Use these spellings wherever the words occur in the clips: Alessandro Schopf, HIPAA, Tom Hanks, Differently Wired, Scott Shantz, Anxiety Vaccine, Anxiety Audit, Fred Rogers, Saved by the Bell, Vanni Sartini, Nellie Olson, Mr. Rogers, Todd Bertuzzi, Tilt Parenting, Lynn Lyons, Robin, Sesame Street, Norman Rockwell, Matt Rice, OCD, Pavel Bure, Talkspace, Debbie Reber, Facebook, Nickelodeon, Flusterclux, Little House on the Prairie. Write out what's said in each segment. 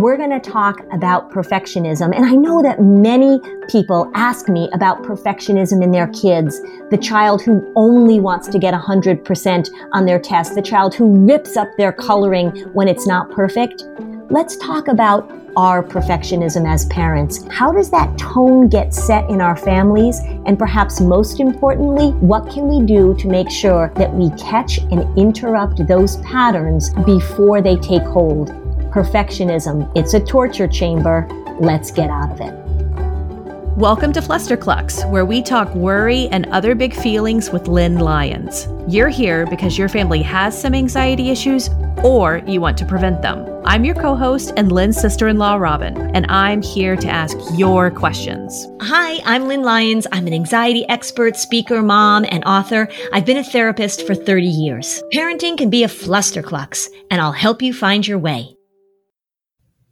we're going to talk about perfectionism. And I know that many people ask me about perfectionism in their kids, the child who only wants to get 100% on their test, the child who rips up their coloring when it's not perfect. Let's talk about our perfectionism as parents. How does that tone get set in our families? And perhaps most importantly, what can we do to make sure that we catch and interrupt those patterns before they take hold? Perfectionism, it's a torture chamber. Let's get out of it. Welcome to Flusterclux, where we talk worry and other big feelings with Lynn Lyons. You're here because your family has some anxiety issues or you want to prevent them. I'm your co-host and Lynn's sister-in-law, Robin, and I'm here to ask your questions. Hi, I'm Lynn Lyons. I'm an anxiety expert, speaker, mom, and author. I've been a therapist for 30 years. Parenting can be a flusterclux, and I'll help you find your way.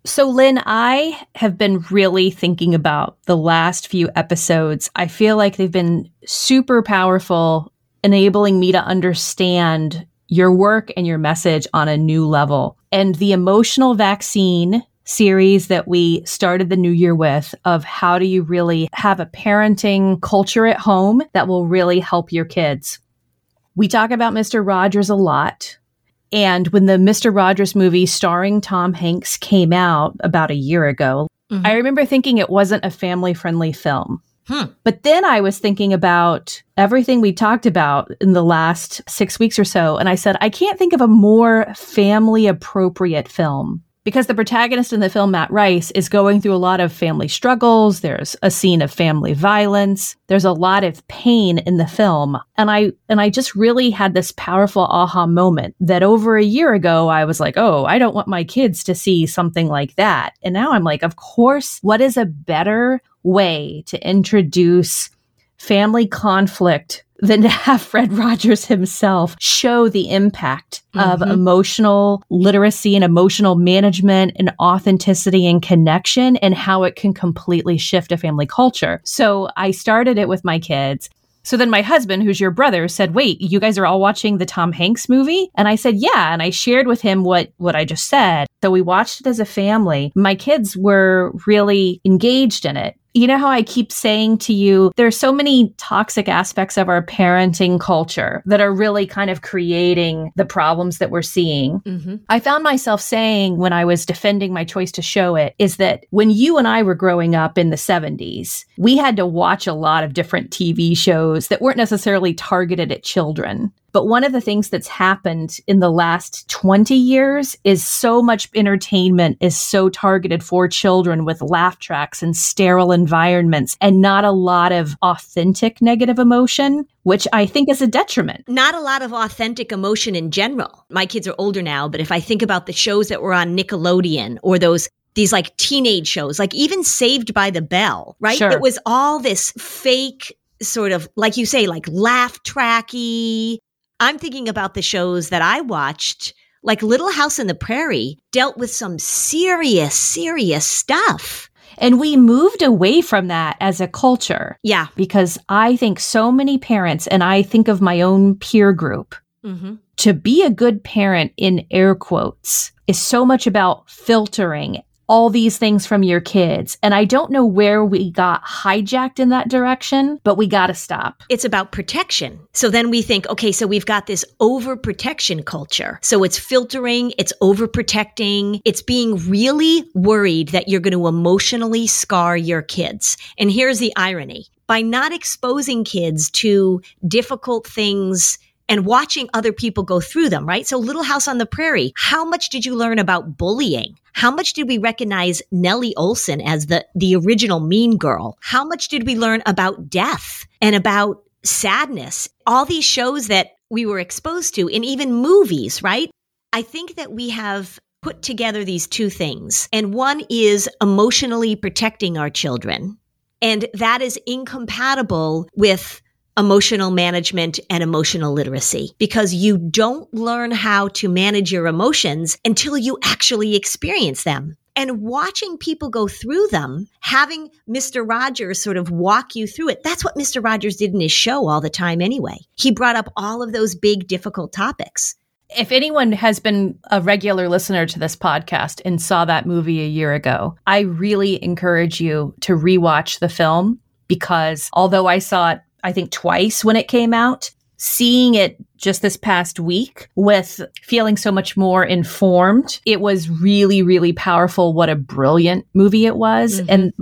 So, Lynn, I have been really thinking about the last few episodes. I feel like they've been super powerful, enabling me to understand your work and your message on a new level. And the emotional vaccine series that we started the new year with of how do you really have a parenting culture at home that will really help your kids. We talk about Mr. Rogers a lot. And when the Mr. Rogers movie starring Tom Hanks came out about a year ago, I remember thinking it wasn't a family-friendly film. But then I was thinking about everything we talked about in the last 6 weeks or so. And I said, I can't think of a more family appropriate film because the protagonist in the film, Matt Rice, is going through a lot of family struggles. There's a scene of family violence. There's a lot of pain in the film. And I just really had this powerful aha moment that over a year ago, I was like, oh, I don't want my kids to see something like that. And now I'm like, of course, what is a better way to introduce family conflict than to have Fred Rogers himself show the impact of emotional literacy and emotional management and authenticity and connection and how it can completely shift a family culture. So I started it with my kids. So then my husband, who's your brother, said, wait, you guys are all watching the Tom Hanks movie? And I said, yeah. And I shared with him what I just said. So we watched it as a family. My kids were really engaged in it. You know how I keep saying to you, there are so many toxic aspects of our parenting culture that are really kind of creating the problems that we're seeing. I found myself saying when I was defending my choice to show it is that when you and I were growing up in the 70s, we had to watch a lot of different TV shows that weren't necessarily targeted at children. But one of the things that's happened in the last 20 years is so much entertainment is so targeted for children with laugh tracks and sterile environments and not a lot of authentic negative emotion, which I think is a detriment. Not a lot of authentic emotion in general. My kids are older now, but if I think about the shows that were on Nickelodeon or these like teenage shows, like even Saved by the Bell, right? Sure. It was all this fake sort of, like you say, like laugh tracky. I'm thinking about the shows that I watched, like Little House on the Prairie, dealt with some serious, serious stuff. And we moved away from that as a culture. Yeah. Because I think so many parents, and I think of my own peer group, to be a good parent in air quotes is so much about filtering all these things from your kids. And I don't know where we got hijacked in that direction, but we got to stop. It's about protection. So then we think, okay, so we've got this overprotection culture. So it's filtering, it's overprotecting, it's being really worried that you're going to emotionally scar your kids. And here's the irony. By not exposing kids to difficult things and watching other people go through them, right? So Little House on the Prairie, how much did you learn about bullying? How much did we recognize Nellie Olson as the original mean girl? How much did we learn about death and about sadness? All these shows that we were exposed to and even movies, right? I think that we have put together these two things. And one is emotionally protecting our children. And that is incompatible with emotional management and emotional literacy, because you don't learn how to manage your emotions until you actually experience them. And watching people go through them, having Mr. Rogers sort of walk you through it, that's what Mr. Rogers did in his show all the time anyway. He brought up all of those big, difficult topics. If anyone has been a regular listener to this podcast and saw that movie a year ago, I really encourage you to rewatch the film, because although I saw it, I think, twice when it came out, seeing it just this past week with feeling so much more informed, it was really, really powerful. What a brilliant movie it was. Mm-hmm. And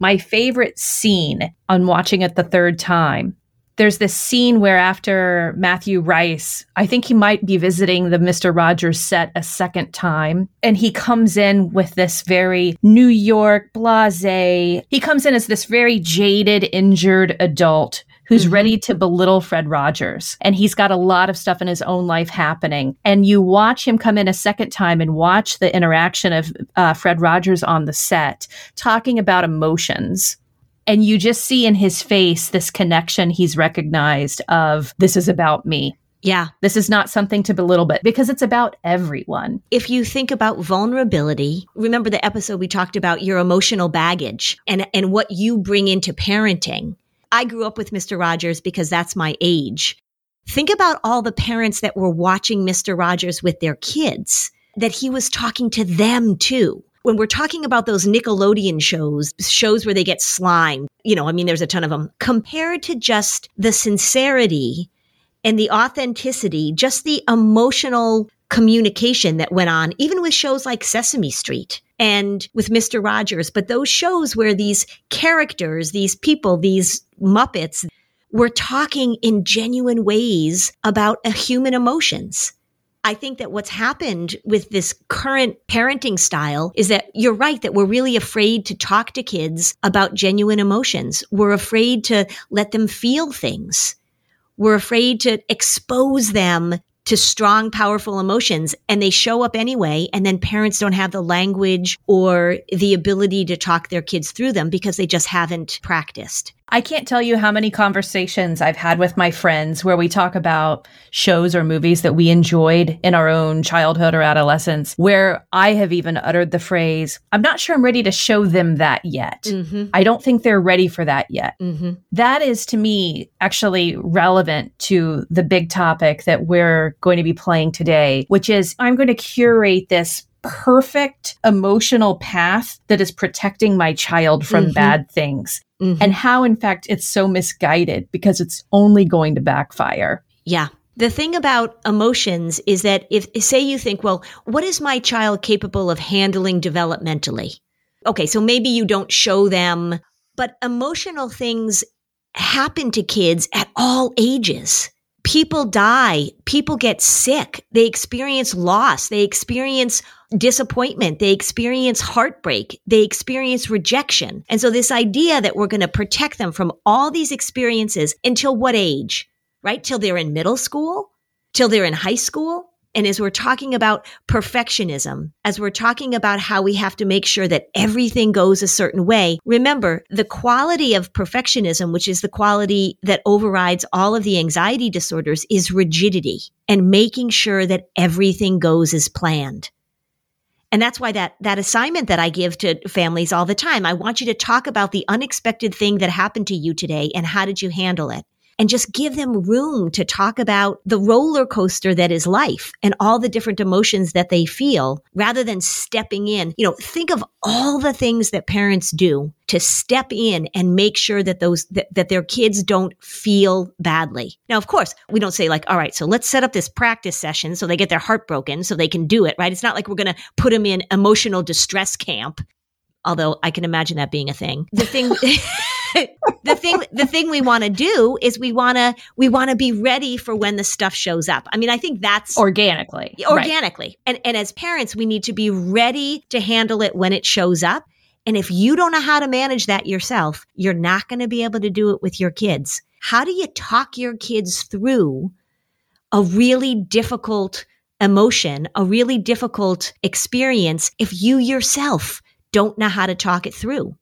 my favorite scene on watching it the third time, there's this scene where after Matthew Rice, I think he might be visiting the Mr. Rogers set a second time, and he comes in with this very New York blasé. He comes in as this very jaded, injured adult who's ready to belittle Fred Rogers. And he's got a lot of stuff in his own life happening. And you watch him come in a second time and watch the interaction of Fred Rogers on the set talking about emotions. And you just see in his face this connection he's recognized of, this is about me. Yeah. This is not something to belittle, but because it's about everyone. If you think about vulnerability, remember the episode we talked about your emotional baggage and what you bring into parenting. I grew up with Mr. Rogers because that's my age. Think about all the parents that were watching Mr. Rogers with their kids, that he was talking to them too. When we're talking about those Nickelodeon shows where they get slime, there's a ton of them, compared to just the sincerity and the authenticity, just the emotional communication that went on, even with shows like Sesame Street and with Mr. Rogers. But those shows where these characters, these people, these Muppets were talking in genuine ways about human emotions. I think that what's happened with this current parenting style is that you're right, that we're really afraid to talk to kids about genuine emotions. We're afraid to let them feel things. We're afraid to expose them to strong, powerful emotions, and they show up anyway. And then parents don't have the language or the ability to talk their kids through them because they just haven't practiced. I can't tell you how many conversations I've had with my friends where we talk about shows or movies that we enjoyed in our own childhood or adolescence, where I have even uttered the phrase, I'm not sure I'm ready to show them that yet. Mm-hmm. I don't think they're ready for that yet. Mm-hmm. That is, to me, actually relevant to the big topic that we're going to be playing today, which is I'm going to curate this perfect emotional path that is protecting my child from bad things. Mm-hmm. And how, in fact, it's so misguided because it's only going to backfire. Yeah. The thing about emotions is that if, say you think, well, what is my child capable of handling developmentally? Okay, so maybe you don't show them, but emotional things happen to kids at all ages. People die. People get sick. They experience loss. They experience disappointment. They experience heartbreak. They experience rejection. And so this idea that we're going to protect them from all these experiences until what age, right? Till they're in middle school, till they're in high school. And as we're talking about perfectionism, as we're talking about how we have to make sure that everything goes a certain way, remember the quality of perfectionism, which is the quality that overrides all of the anxiety disorders, is rigidity and making sure that everything goes as planned. And that's why that assignment that I give to families all the time, I want you to talk about the unexpected thing that happened to you today and how did you handle it? And just give them room to talk about the roller coaster that is life and all the different emotions that they feel rather than stepping in. Think of all the things that parents do to step in and make sure that that their kids don't feel badly. Now, of course, we don't say like, all right, so let's set up this practice session so they get their heart broken so they can do it, right? It's not like we're going to put them in emotional distress camp, although I can imagine that being a thing. The thing we want to do is we want to be ready for when the stuff shows up. I mean, I think that's organically. Right. And as parents, we need to be ready to handle it when it shows up. And if you don't know how to manage that yourself, you're not going to be able to do it with your kids. How do you talk your kids through a really difficult emotion, a really difficult experience, if you yourself don't know how to talk it through?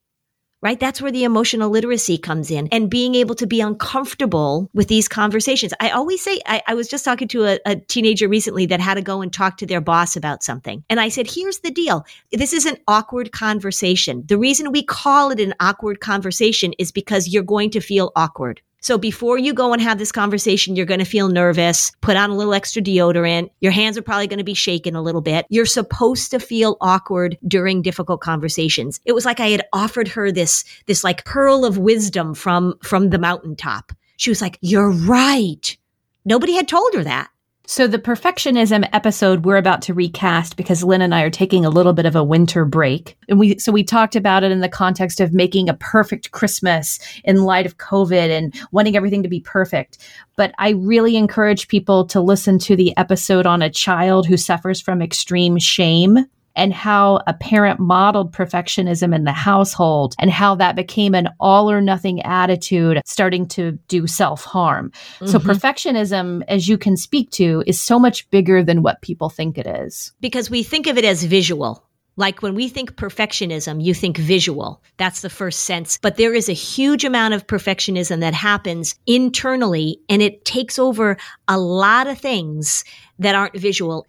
Right? That's where the emotional literacy comes in and being able to be uncomfortable with these conversations. I always say, I was just talking to a teenager recently that had to go and talk to their boss about something. And I said, here's the deal. This is an awkward conversation. The reason we call it an awkward conversation is because you're going to feel awkward. So before you go and have this conversation, you're going to feel nervous, put on a little extra deodorant. Your hands are probably going to be shaking a little bit. You're supposed to feel awkward during difficult conversations. It was like I had offered her this like pearl of wisdom from the mountaintop. She was like, "You're right." Nobody had told her that. So the perfectionism episode we're about to recast because Lynn and I are taking a little bit of a winter break. And we talked about it in the context of making a perfect Christmas in light of COVID and wanting everything to be perfect. But I really encourage people to listen to the episode on a child who suffers from extreme shame and how a parent modeled perfectionism in the household and how that became an all or nothing attitude, starting to do self-harm. Mm-hmm. So perfectionism, as you can speak to, is so much bigger than what people think it is. Because we think of it as visual. Like when we think perfectionism, you think visual. That's the first sense. But there is a huge amount of perfectionism that happens internally, and it takes over a lot of things that aren't visual.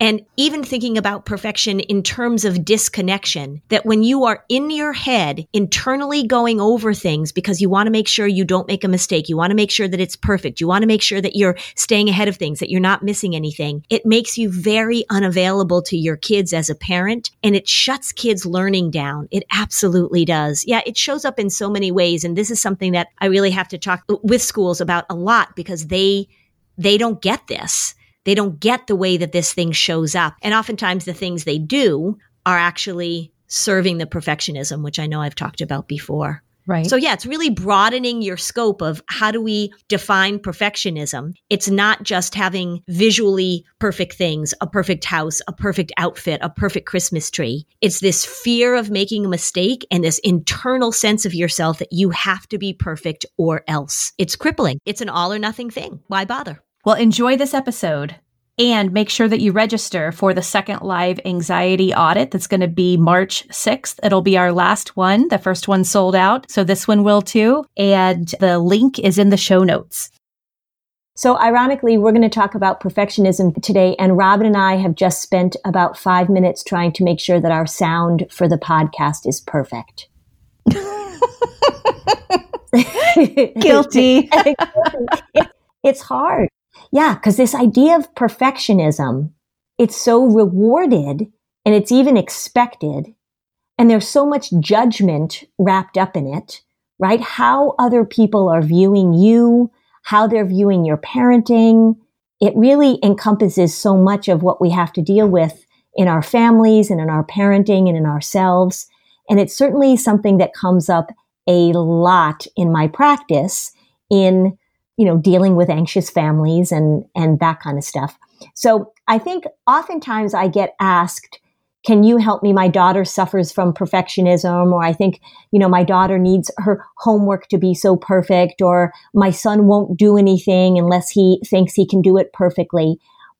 And even thinking about perfection in terms of disconnection, that when you are in your head internally going over things because you want to make sure you don't make a mistake, you want to make sure that it's perfect, you want to make sure that you're staying ahead of things, that you're not missing anything, it makes you very unavailable to your kids as a parent, and it shuts kids' learning down. It absolutely does. Yeah, it shows up in so many ways, and this is something that I really have to talk with schools about a lot because they don't get this. They don't get the way that this thing shows up. And oftentimes the things they do are actually serving the perfectionism, which I know I've talked about before. Right. So yeah, it's really broadening your scope of how do we define perfectionism. It's not just having visually perfect things, a perfect house, a perfect outfit, a perfect Christmas tree. It's this fear of making a mistake and this internal sense of yourself that you have to be perfect or else. It's crippling. It's an all or nothing thing. Why bother? Well, enjoy this episode and make sure that you register for the second live anxiety audit. That's going to be March 6th. It'll be our last one. The first one sold out, so this one will too. And the link is in the show notes. So ironically, we're going to talk about perfectionism today. And Robin and I have just spent about 5 minutes trying to make sure that our sound for the podcast is perfect. Guilty. It's hard. Yeah, because this idea of perfectionism, it's so rewarded and it's even expected. And there's so much judgment wrapped up in it, right? How other people are viewing you, how they're viewing your parenting. It really encompasses so much of what we have to deal with in our families and in our parenting and in ourselves. And it's certainly something that comes up a lot in my practice in dealing with anxious families and that kind of stuff. So I think oftentimes I get asked, can you help me? My daughter suffers from perfectionism, or I think, my daughter needs her homework to be so perfect, or my son won't do anything unless he thinks he can do it perfectly.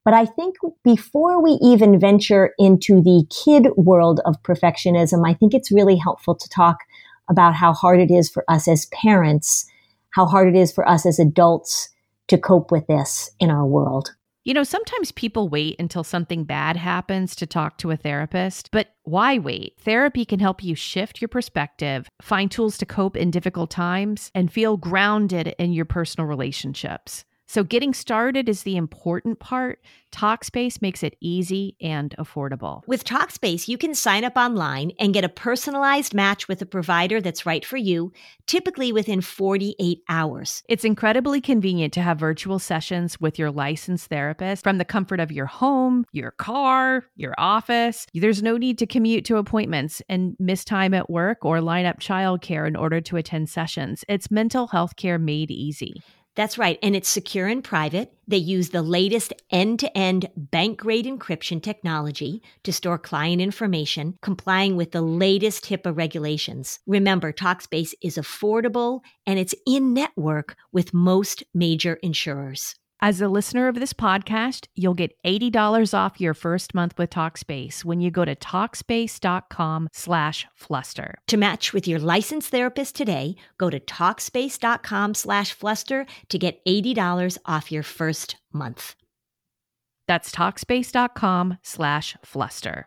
But I think before we even venture into the kid world of perfectionism, I think it's really helpful to talk about how hard it is for us as parents, how hard it is for us as adults to cope with this in our world. Sometimes people wait until something bad happens to talk to a therapist, but why wait? Therapy can help you shift your perspective, find tools to cope in difficult times, and feel grounded in your personal relationships. So getting started is the important part. Talkspace makes it easy and affordable. With Talkspace, you can sign up online and get a personalized match with a provider that's right for you, typically within 48 hours. It's incredibly convenient to have virtual sessions with your licensed therapist from the comfort of your home, your car, your office. There's no need to commute to appointments and miss time at work or line up childcare in order to attend sessions. It's mental health care made easy. That's right. And it's secure and private. They use the latest end-to-end bank-grade encryption technology to store client information, complying with the latest HIPAA regulations. Remember, Talkspace is affordable and it's in-network with most major insurers. As a listener of this podcast, you'll get $80 off your first month with Talkspace when you go to Talkspace.com/fluster. To match with your licensed therapist today, go to Talkspace.com/fluster to get $80 off your first month. That's Talkspace.com/fluster.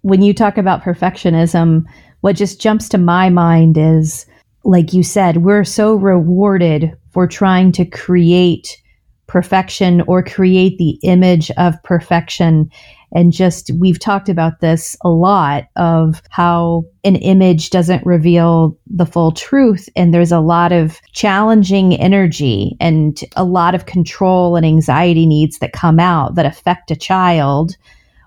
When you talk about perfectionism, what just jumps to my mind is, like you said, we're so rewarded for trying to create perfection or create the image of perfection. And just, we've talked about this a lot, of how an image doesn't reveal the full truth. And there's a lot of challenging energy and a lot of control and anxiety needs that come out that affect a child.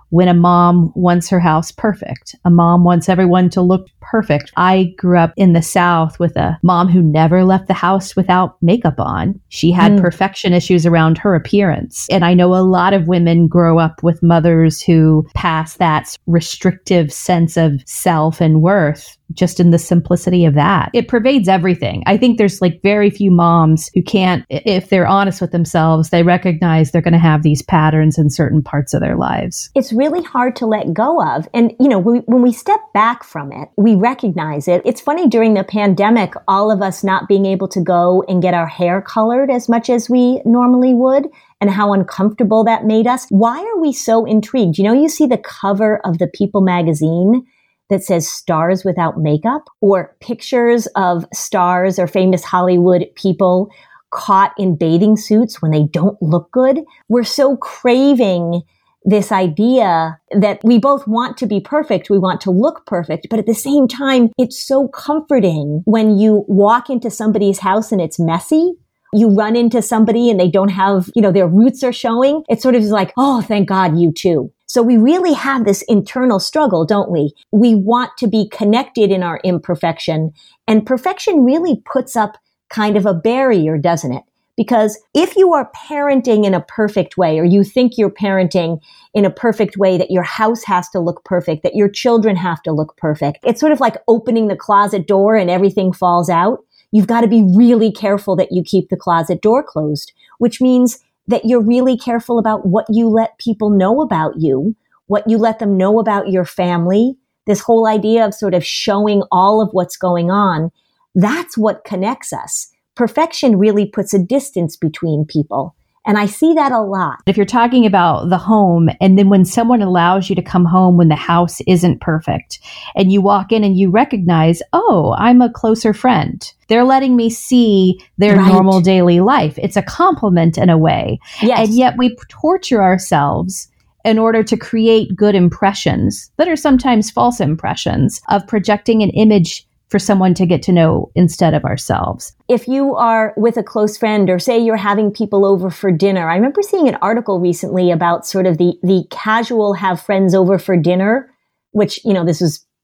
When a mom wants her house perfect, a mom wants everyone to look perfect. I grew up in the South with a mom who never left the house without makeup on. She had perfection issues around her appearance. And I know a lot of women grow up with mothers who pass that restrictive sense of self and worth just in the simplicity of that. It pervades everything. I think there's like very few moms who can't, if they're honest with themselves, they recognize they're going to have these patterns in certain parts of their lives. It's really hard to let go of. And, you know, when we step back from it, we recognize it. It's funny, during the pandemic, all of us not being able to go and get our hair colored as much as we normally would, and how uncomfortable that made us. Why are we so intrigued? You know, you see the cover of the People magazine that says stars without makeup, or pictures of stars or famous Hollywood people caught in bathing suits when they don't look good. We're so craving this idea that we both want to be perfect, we want to look perfect, but at the same time, it's so comforting when you walk into somebody's house and it's messy. You run into somebody and they don't have, you know, their roots are showing. It's sort of like, oh, thank God, you too. So we really have this internal struggle, don't we? We want to be connected in our imperfection, and perfection really puts up kind of a barrier, doesn't it? Because if you are parenting in a perfect way, or you think you're parenting in a perfect way, that your house has to look perfect, that your children have to look perfect, it's sort of like opening the closet door and everything falls out. You've got to be really careful that you keep the closet door closed, which means that you're really careful about what you let people know about you, what you let them know about your family. This whole idea of sort of showing all of what's going on, that's what connects us. Perfection really puts a distance between people. And I see that a lot. If you're talking about the home, and then when someone allows you to come home when the house isn't perfect, and you walk in and you recognize, oh, I'm a closer friend. They're letting me see their normal daily life. It's a compliment in a way. Yes. And yet we torture ourselves in order to create good impressions that are sometimes false impressions of projecting an image for someone to get to know instead of ourselves. If you are with a close friend, or say you're having people over for dinner, I remember seeing an article recently about sort of the casual have friends over for dinner, which, you know,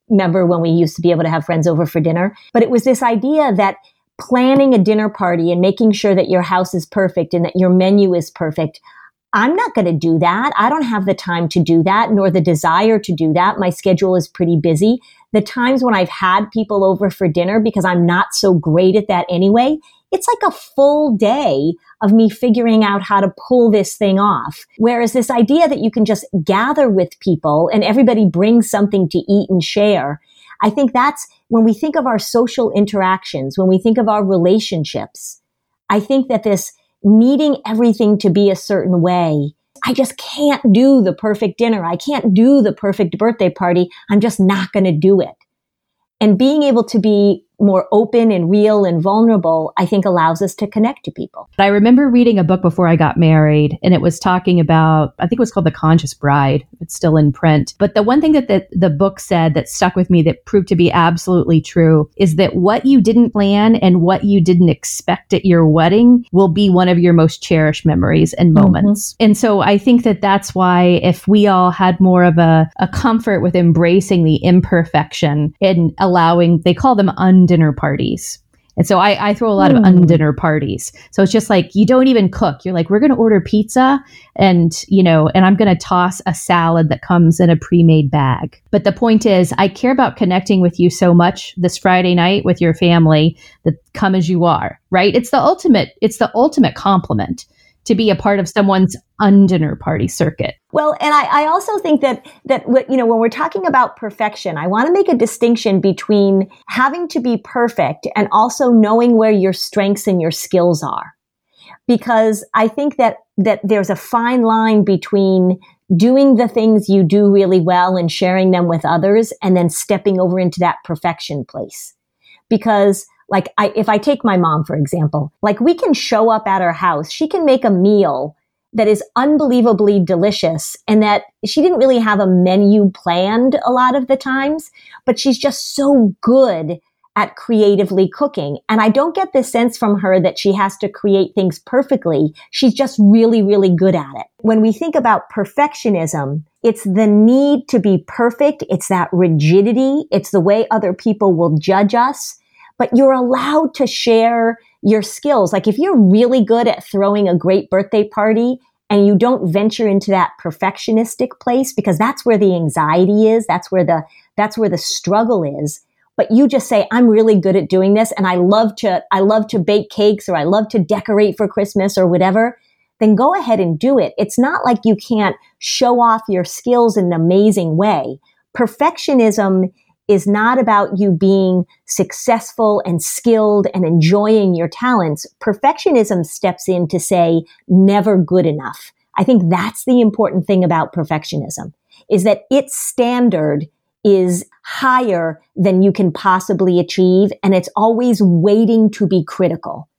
remember when we used to be able to have friends over for dinner, but it was this idea that planning a dinner party and making sure that your house is perfect and that your menu is perfect. I'm not going to do that. I don't have the time to do that, nor the desire to do that. My schedule is pretty busy. The times when I've had people over for dinner, because I'm not so great at that anyway, it's like a full day of me figuring out how to pull this thing off. Whereas this idea that you can just gather with people and everybody brings something to eat and share, I think that's when we think of our social interactions, when we think of our relationships, I think that this needing everything to be a certain way. I just can't do the perfect dinner. I can't do the perfect birthday party. I'm just not going to do it. And being able to be more open and real and vulnerable, I think allows us to connect to people. I remember reading a book before I got married, and it was talking about, I think it was called The Conscious Bride. It's still in print. But the one thing that the book said that stuck with me that proved to be absolutely true is that what you didn't plan and what you didn't expect at your wedding will be one of your most cherished memories and moments. Mm-hmm. And so I think that that's why if we all had more of a comfort with embracing the imperfection and allowing, they call them undinner parties. And so I throw a lot of undinner parties. So it's just like, you don't even cook. You're like, we're going to order pizza and I'm going to toss a salad that comes in a pre-made bag. But the point is, I care about connecting with you so much this Friday night with your family that come as you are, right? It's the ultimate compliment to be a part of someone's undinner party circuit. Well, and I also think that when we're talking about perfection, I want to make a distinction between having to be perfect and also knowing where your strengths and your skills are. Because I think that there's a fine line between doing the things you do really well and sharing them with others and then stepping over into that perfection place. Because if I take my mom, for example, we can show up at her house. She can make a meal that is unbelievably delicious and that she didn't really have a menu planned a lot of the times, but she's just so good at creatively cooking. And I don't get the sense from her that she has to create things perfectly. She's just really, really good at it. When we think about perfectionism, it's the need to be perfect. It's that rigidity. It's the way other people will judge us. But you're allowed to share your skills. If you're really good at throwing a great birthday party and you don't venture into that perfectionistic place, because that's where the anxiety is, that's where the struggle is. But you just say, I'm really good at doing this and I love to bake cakes, or I love to decorate for Christmas or whatever, then go ahead and do it. It's not like you can't show off your skills in an amazing way. Perfectionism is not about you being successful and skilled and enjoying your talents. Perfectionism steps in to say, never good enough. I think that's the important thing about perfectionism, is that its standard is higher than you can possibly achieve, and it's always waiting to be critical.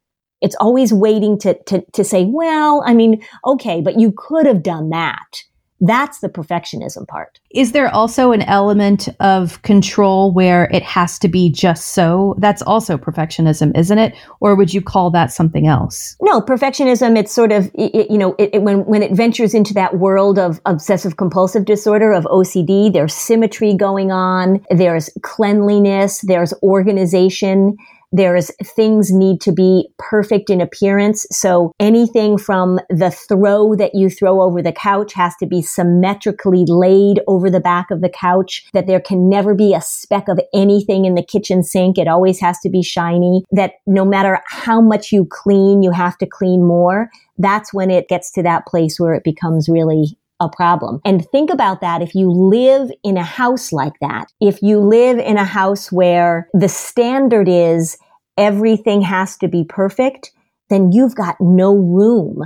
It's always waiting to say, okay, but you could have done that. That's the perfectionism part. Is there also an element of control where it has to be just so? That's also perfectionism, isn't it? Or would you call that something else? No, perfectionism, it's sort of, when it ventures into that world of obsessive compulsive disorder, of OCD, there's symmetry going on, there's cleanliness, there's organization. There's things need to be perfect in appearance. So anything from the throw that you throw over the couch has to be symmetrically laid over the back of the couch, that there can never be a speck of anything in the kitchen sink. It always has to be shiny, that no matter how much you clean, you have to clean more. That's when it gets to that place where it becomes really a problem. And think about that. If you live in a house like that, if you live in a house where the standard is everything has to be perfect, then you've got no room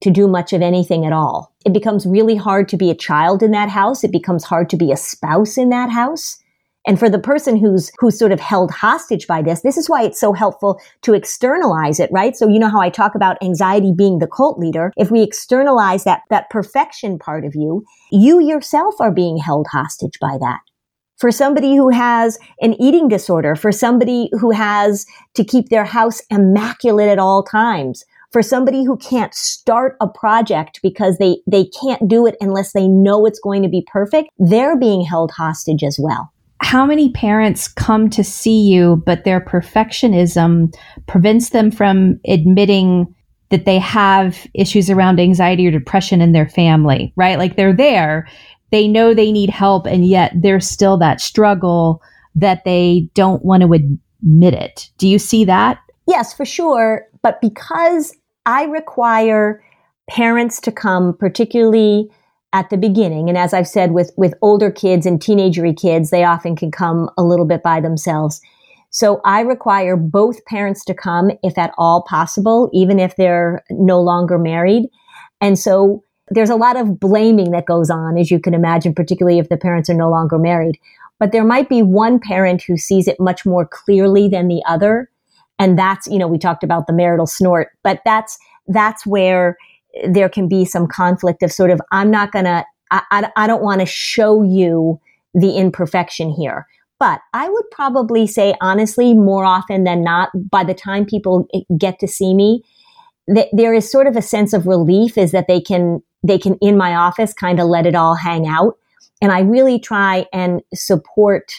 to do much of anything at all. It becomes really hard to be a child in that house. It becomes hard to be a spouse in that house. And for the person who's sort of held hostage by this is why it's so helpful to externalize it, right? So you know how I talk about anxiety being the cult leader. If we externalize that perfection part of you, you yourself are being held hostage by that. For somebody who has an eating disorder, for somebody who has to keep their house immaculate at all times, for somebody who can't start a project because they can't do it unless they know it's going to be perfect, they're being held hostage as well. how many parents come to see you, but their perfectionism prevents them from admitting that they have issues around anxiety or depression in their family, right? Like they're there, they know they need help, and yet there's still that struggle that they don't want to admit it. Do you see that? Yes, for sure. But because I require parents to come, particularly at the beginning, and as I've said, with older kids and teenagery kids, they often can come a little bit by themselves. So I require both parents to come if at all possible, even if they're no longer married. And so there's a lot of blaming that goes on, as you can imagine, particularly if the parents are no longer married. But there might be one parent who sees it much more clearly than the other. And that's, you know, we talked about the marital snort, but that's where there can be some conflict of sort of, I'm not going to, I don't want to show you the imperfection here. But I would probably say, honestly, more often than not, by the time people get to see me, there is sort of a sense of relief is that they can in my office kind of let it all hang out. And I really try and support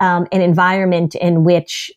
an environment in which,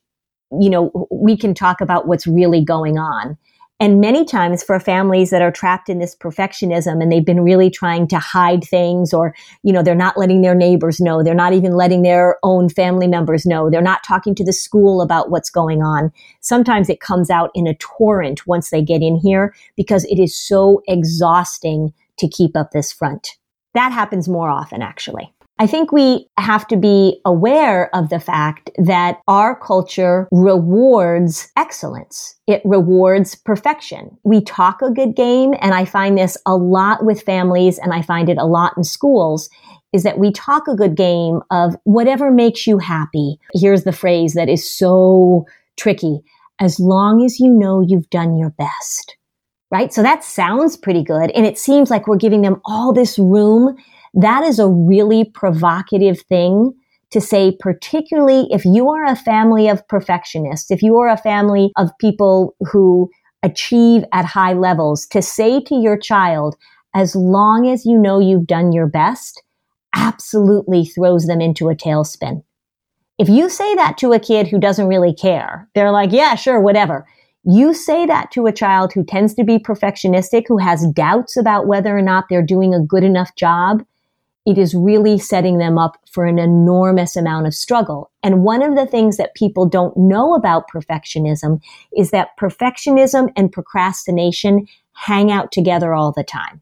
you know, we can talk about what's really going on. And many times for families that are trapped in this perfectionism and they've been really trying to hide things, or, you know, they're not letting their neighbors know, they're not even letting their own family members know, they're not talking to the school about what's going on. Sometimes it comes out in a torrent once they get in here because it is so exhausting to keep up this front. That happens more often, actually. I think we have to be aware of the fact that our culture rewards excellence. It rewards perfection. We talk a good game, and I find this a lot with families, and I find it a lot in schools, is that we talk a good game of whatever makes you happy. Here's the phrase that is so tricky. As long as you know you've done your best, right? So that sounds pretty good, and it seems like we're giving them all this room. That is a really provocative thing to say, particularly if you are a family of perfectionists, if you are a family of people who achieve at high levels, to say to your child, as long as you know you've done your best, absolutely throws them into a tailspin. If you say that to a kid who doesn't really care, they're like, yeah, sure, whatever. You say that to a child who tends to be perfectionistic, who has doubts about whether or not they're doing a good enough job, it is really setting them up for an enormous amount of struggle. And one of the things that people don't know about perfectionism is that perfectionism and procrastination hang out together all the time.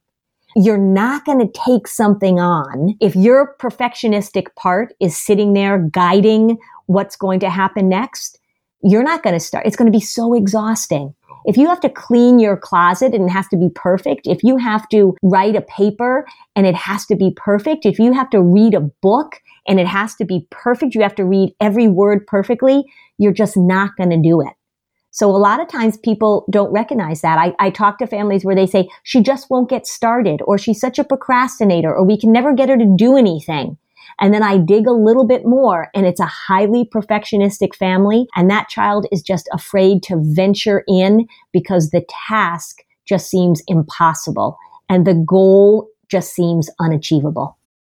You're not going to take something on if your perfectionistic part is sitting there guiding what's going to happen next. You're not going to start. It's going to be so exhausting. If you have to clean your closet and it has to be perfect, if you have to write a paper and it has to be perfect, if you have to read a book and it has to be perfect, you have to read every word perfectly, you're just not going to do it. So a lot of times people don't recognize that. I talk to families where they say, she just won't get started, or she's such a procrastinator, or we can never get her to do anything. And then I dig a little bit more, and it's a highly perfectionistic family, and that child is just afraid to venture in because the task just seems impossible, and the goal just seems unachievable.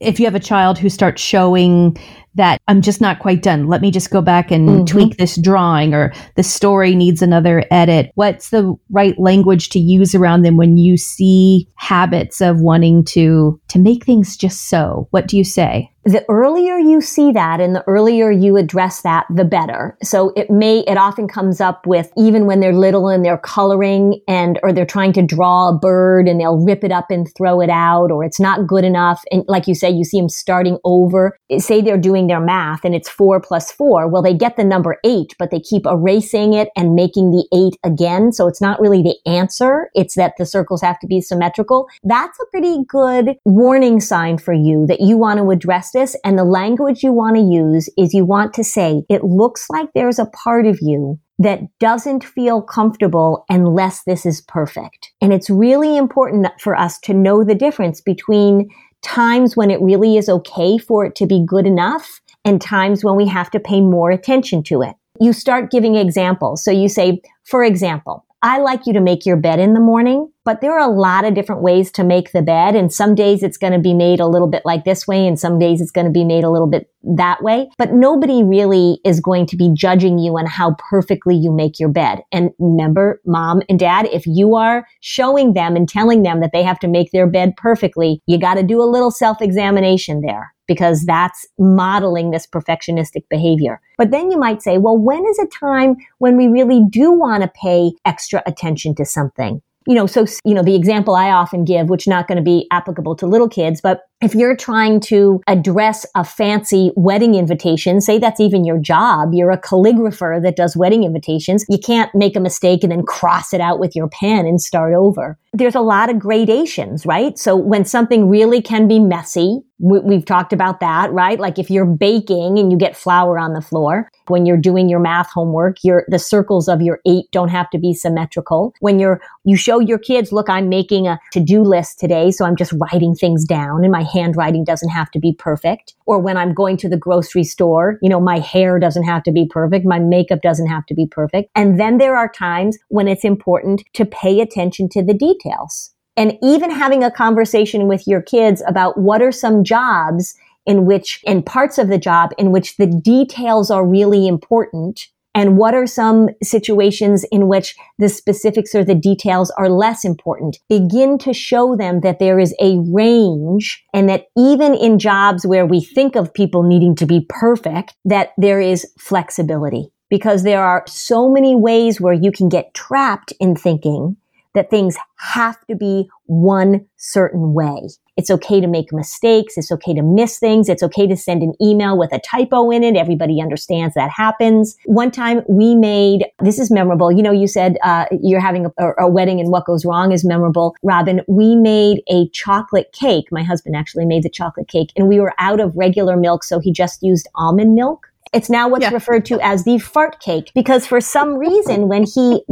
If you have a child who starts showing that I'm just not quite done, let me just go back and tweak this drawing, or the story needs another edit, what's the right language to use around them when you see habits of wanting to make things just so? What do you say? The earlier you see that and the earlier you address that, the better. So it often comes up with, even when they're little and they're coloring or they're trying to draw a bird and they'll rip it up and throw it out, or it's not good enough. And like you say, you see them starting over. Say they're doing their math and it's 4 plus 4. Well, they get the number 8, but they keep erasing it and making the 8 again. So it's not really the answer. It's that the circles have to be symmetrical. That's a pretty good warning sign for you that you want to address this, and the language you want to use is you want to say, it looks like there's a part of you that doesn't feel comfortable unless this is perfect. And it's really important for us to know the difference between times when it really is okay for it to be good enough and times when we have to pay more attention to it. You start giving examples. So you say, for example, I like you to make your bed in the morning, but there are a lot of different ways to make the bed. And some days it's going to be made a little bit like this way, and some days it's going to be made a little bit that way. But nobody really is going to be judging you on how perfectly you make your bed. And remember, mom and dad, if you are showing them and telling them that they have to make their bed perfectly, you got to do a little self-examination there, because that's modeling this perfectionistic behavior. But then you might say, well, when is a time when we really do want to pay extra attention to something? So, the example I often give, which is not going to be applicable to little kids, but if you're trying to address a fancy wedding invitation, say that's even your job, you're a calligrapher that does wedding invitations, you can't make a mistake and then cross it out with your pen and start over. There's a lot of gradations, right? So when something really can be messy, we've talked about that, right? Like if you're baking and you get flour on the floor, when you're doing your math homework, the circles of your 8 don't have to be symmetrical. When you show your kids, look, I'm making a to-do list today, so I'm just writing things down and my handwriting doesn't have to be perfect. Or when I'm going to the grocery store, my hair doesn't have to be perfect. My makeup doesn't have to be perfect. And then there are times when it's important to pay attention to the details. And even having a conversation with your kids about what are some jobs in parts of the job in which the details are really important, and what are some situations in which the specifics or the details are less important. Begin to show them that there is a range, and that even in jobs where we think of people needing to be perfect, that there is flexibility, because there are so many ways where you can get trapped in thinking that things have to be one certain way. It's okay to make mistakes. It's okay to miss things. It's okay to send an email with a typo in it. Everybody understands that happens. One time we made, this is memorable. You said you're having a wedding and what goes wrong is memorable. Robin, we made a chocolate cake. My husband actually made the chocolate cake, and we were out of regular milk, so he just used almond milk. It's now what's referred to as the fart cake, because for some reason when he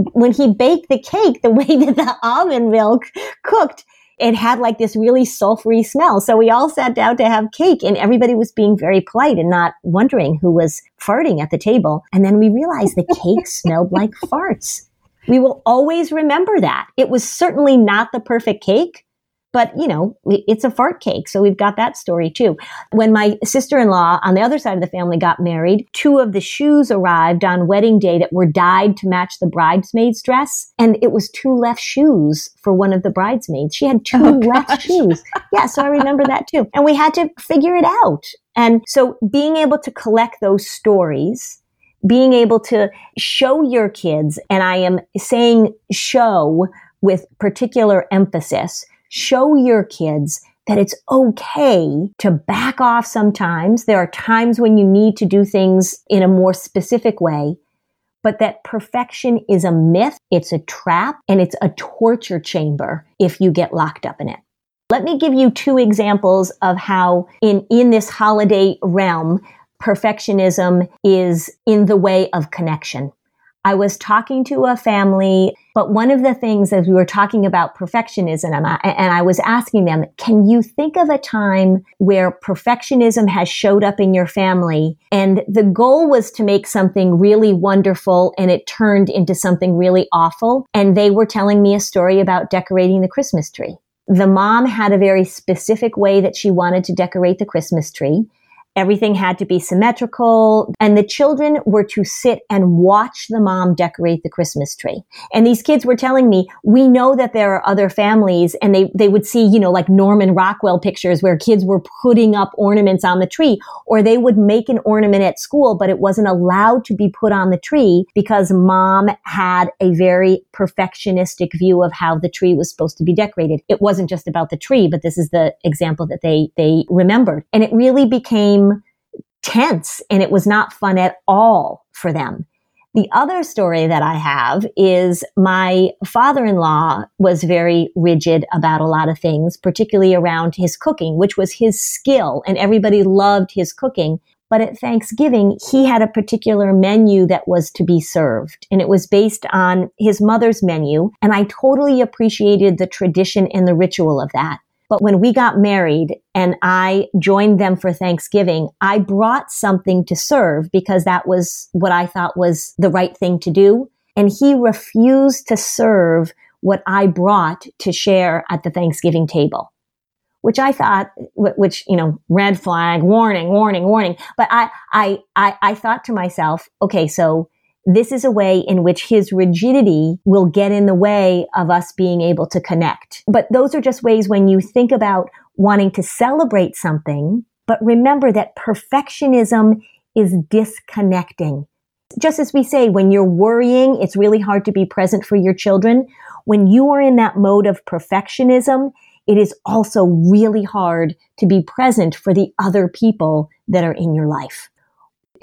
baked the cake, the way that the almond milk cooked, it had like this really sulfury smell. So we all sat down to have cake, and everybody was being very polite and not wondering who was farting at the table. And then we realized the cake smelled like farts. We will always remember that. It was certainly not the perfect cake, but, it's a fart cake. So we've got that story too. When my sister-in-law on the other side of the family got married, 2 of the shoes arrived on wedding day that were dyed to match the bridesmaid's dress. And it was 2 left shoes for one of the bridesmaids. She had 2 left shoes. Yeah, so I remember that too. And we had to figure it out. And so being able to collect those stories, being able to show your kids, and I am saying show with particular emphasis, show your kids that it's okay to back off sometimes. There are times when you need to do things in a more specific way, but that perfection is a myth, it's a trap, and it's a torture chamber if you get locked up in it. Let me give you two examples of how in this holiday realm, perfectionism is in the way of connection. I was talking to a family, but one of the things as we were talking about perfectionism, and I was asking them, can you think of a time where perfectionism has showed up in your family? And the goal was to make something really wonderful, and it turned into something really awful. And they were telling me a story about decorating the Christmas tree. The mom had a very specific way that she wanted to decorate the Christmas tree. Everything had to be symmetrical, and the children were to sit and watch the mom decorate the Christmas tree. And these kids were telling me, we know that there are other families, and they would see, you know, like Norman Rockwell pictures where kids were putting up ornaments on the tree, or they would make an ornament at school, but it wasn't allowed to be put on the tree because mom had a very perfectionistic view of how the tree was supposed to be decorated. It wasn't just about the tree, but this is the example that they remembered. And it really became tense, and it was not fun at all for them. The other story that I have is my father-in-law was very rigid about a lot of things, particularly around his cooking, which was his skill, and everybody loved his cooking. But at Thanksgiving, he had a particular menu that was to be served, and it was based on his mother's menu, and I totally appreciated the tradition and the ritual of that. But when we got married and I joined them for Thanksgiving, I brought something to serve because that was what I thought was the right thing to do. And he refused to serve what I brought to share at the Thanksgiving table, which I thought, you know, red flag, warning. But I thought to myself, okay, so this is a way in which his rigidity will get in the way of us being able to connect. But those are just ways when you think about wanting to celebrate something, but remember that perfectionism is disconnecting. Just as we say, when you're worrying, it's really hard to be present for your children. When you are in that mode of perfectionism, it is also really hard to be present for the other people that are in your life.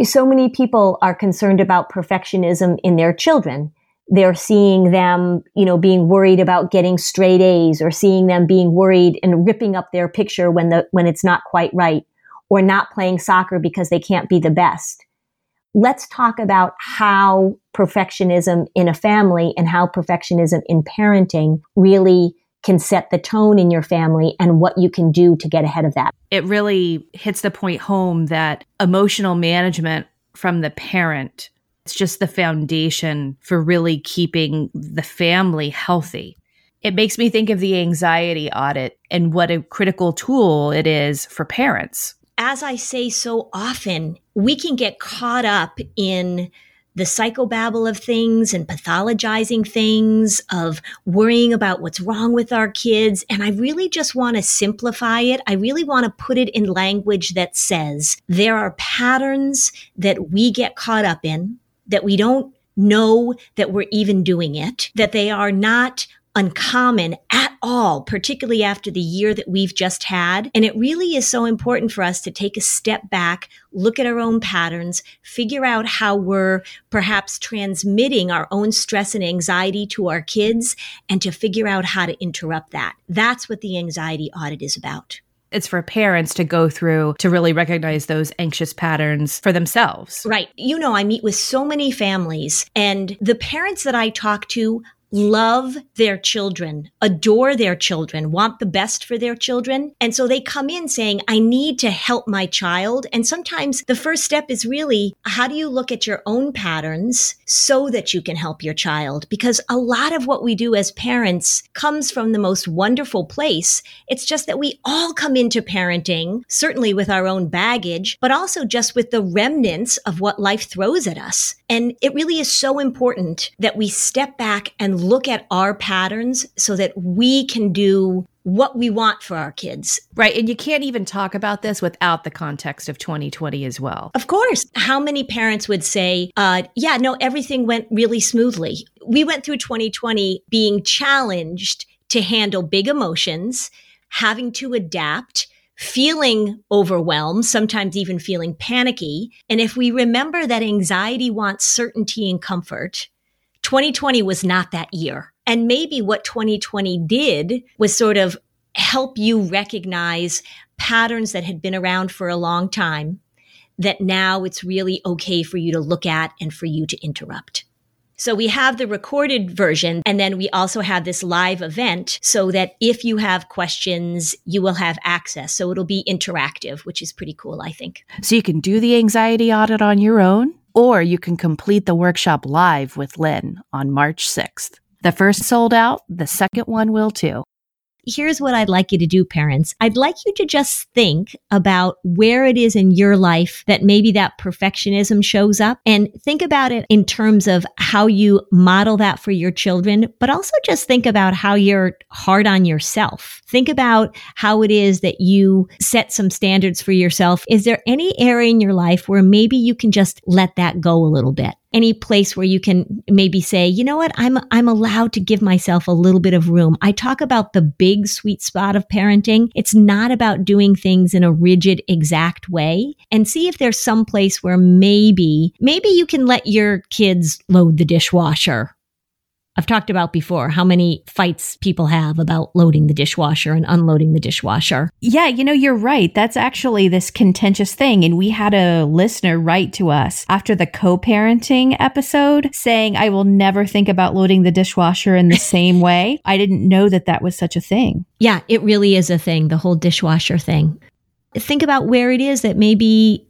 So many people are concerned about perfectionism in their children. They're seeing them, you know, being worried about getting straight A's, or seeing them being worried and ripping up their picture when it's not quite right, or not playing soccer because they can't be the best. Let's talk about how perfectionism in a family and how perfectionism in parenting really can set the tone in your family and what you can do to get ahead of that. It really hits the point home that emotional management from the parent, it's just the foundation for really keeping the family healthy. It makes me think of the anxiety audit and what a critical tool it is for parents. As I say so often, we can get caught up in the psychobabble of things and pathologizing things, of worrying about what's wrong with our kids. And I really just want to simplify it. I really want to put it in language that says there are patterns that we get caught up in, that we don't know that we're even doing it, that they are not uncommon at all, particularly after the year that we've just had. And it really is so important for us to take a step back, look at our own patterns, figure out how we're perhaps transmitting our own stress and anxiety to our kids, and to figure out how to interrupt that. That's what the anxiety audit is about. It's for parents to go through to really recognize those anxious patterns for themselves. Right. You know, I meet with so many families, and the parents that I talk to love their children, adore their children, want the best for their children. And so they come in saying, I need to help my child. And sometimes the first step is really, how do you look at your own patterns so that you can help your child? Because a lot of what we do as parents comes from the most wonderful place. It's just that we all come into parenting, certainly with our own baggage, but also just with the remnants of what life throws at us. And it really is so important that we step back and look at our patterns so that we can do what we want for our kids. Right. And you can't even talk about this without the context of 2020 as well. Of course. How many parents would say, everything went really smoothly. We went through 2020 being challenged to handle big emotions, having to adapt, feeling overwhelmed, sometimes even feeling panicky. And if we remember that anxiety wants certainty and comfort, 2020 was not that year. And maybe what 2020 did was sort of help you recognize patterns that had been around for a long time that now it's really okay for you to look at and for you to interrupt. So we have the recorded version, and then we also have this live event so that if you have questions, you will have access. So it'll be interactive, which is pretty cool, I think. So you can do the anxiety audit on your own, or you can complete the workshop live with Lynn on March 6th. The first sold out, the second one will too. Here's what I'd like you to do, parents. I'd like you to just think about where it is in your life that maybe that perfectionism shows up, and think about it in terms of how you model that for your children, but also just think about how you're hard on yourself. Think about how it is that you set some standards for yourself. Is there any area in your life where maybe you can just let that go a little bit? Any place where you can maybe say, you know what, I'm allowed to give myself a little bit of room. I talk about the big sweet spot of parenting. It's not about doing things in a rigid, exact way. And see if there's some place where maybe you can let your kids load the dishwasher. I've talked about before how many fights people have about loading the dishwasher and unloading the dishwasher. Yeah, you know, you're right. That's actually this contentious thing. And we had a listener write to us after the co-parenting episode saying, I will never think about loading the dishwasher in the same way. I didn't know that that was such a thing. Yeah, it really is a thing, the whole dishwasher thing. Think about where it is that maybe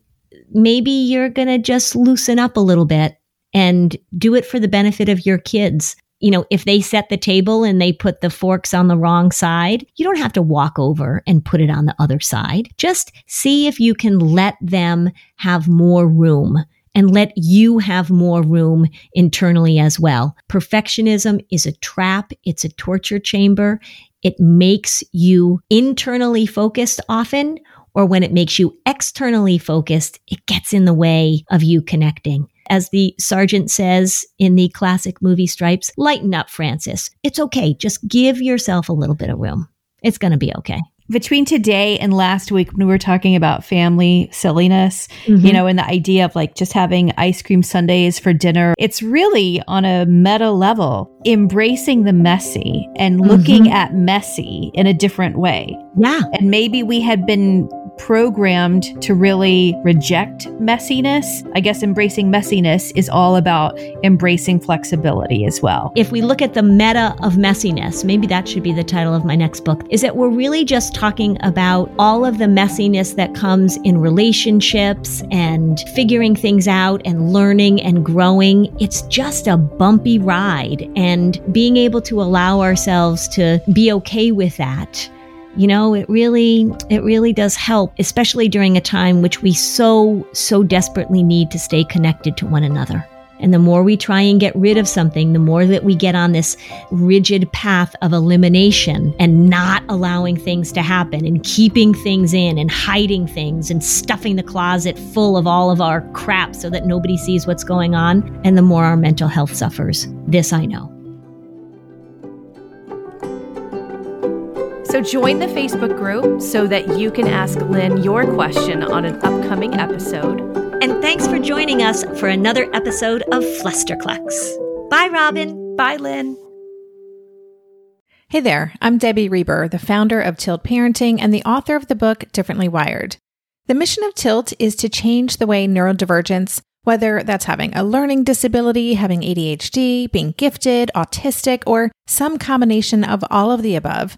you're going to just loosen up a little bit and do it for the benefit of your kids. You know, if they set the table and they put the forks on the wrong side, you don't have to walk over and put it on the other side. Just see if you can let them have more room and let you have more room internally as well. Perfectionism is a trap. It's a torture chamber. It makes you internally focused often, or when it makes you externally focused, it gets in the way of you connecting. As the sergeant says in the classic movie Stripes, lighten up, Francis. It's okay. Just give yourself a little bit of room. It's going to be okay. Between today and last week, when we were talking about family silliness, you know, and the idea of like just having ice cream sundaes for dinner, it's really on a meta level, embracing the messy and looking at messy in a different way. Yeah. And maybe we had been programmed to really reject messiness. I guess embracing messiness is all about embracing flexibility as well. If we look at the meta of messiness, maybe that should be the title of my next book, is that we're really just talking about all of the messiness that comes in relationships and figuring things out and learning and growing. It's just a bumpy ride, and being able to allow ourselves to be okay with that. You know, it really does help, especially during a time which we so desperately need to stay connected to one another. And the more we try and get rid of something, the more that we get on this rigid path of elimination and not allowing things to happen and keeping things in and hiding things and stuffing the closet full of all of our crap so that nobody sees what's going on. And the more our mental health suffers. This I know. So join the Facebook group so that you can ask Lynn your question on an upcoming episode. And thanks for joining us for another episode of Flusterclux. Bye, Robin. Bye, Lynn. Hey there, I'm Debbie Reber, the founder of Tilt Parenting and the author of the book Differently Wired. The mission of Tilt is to change the way neurodivergence, whether that's having a learning disability, having ADHD, being gifted, autistic, or some combination of all of the above,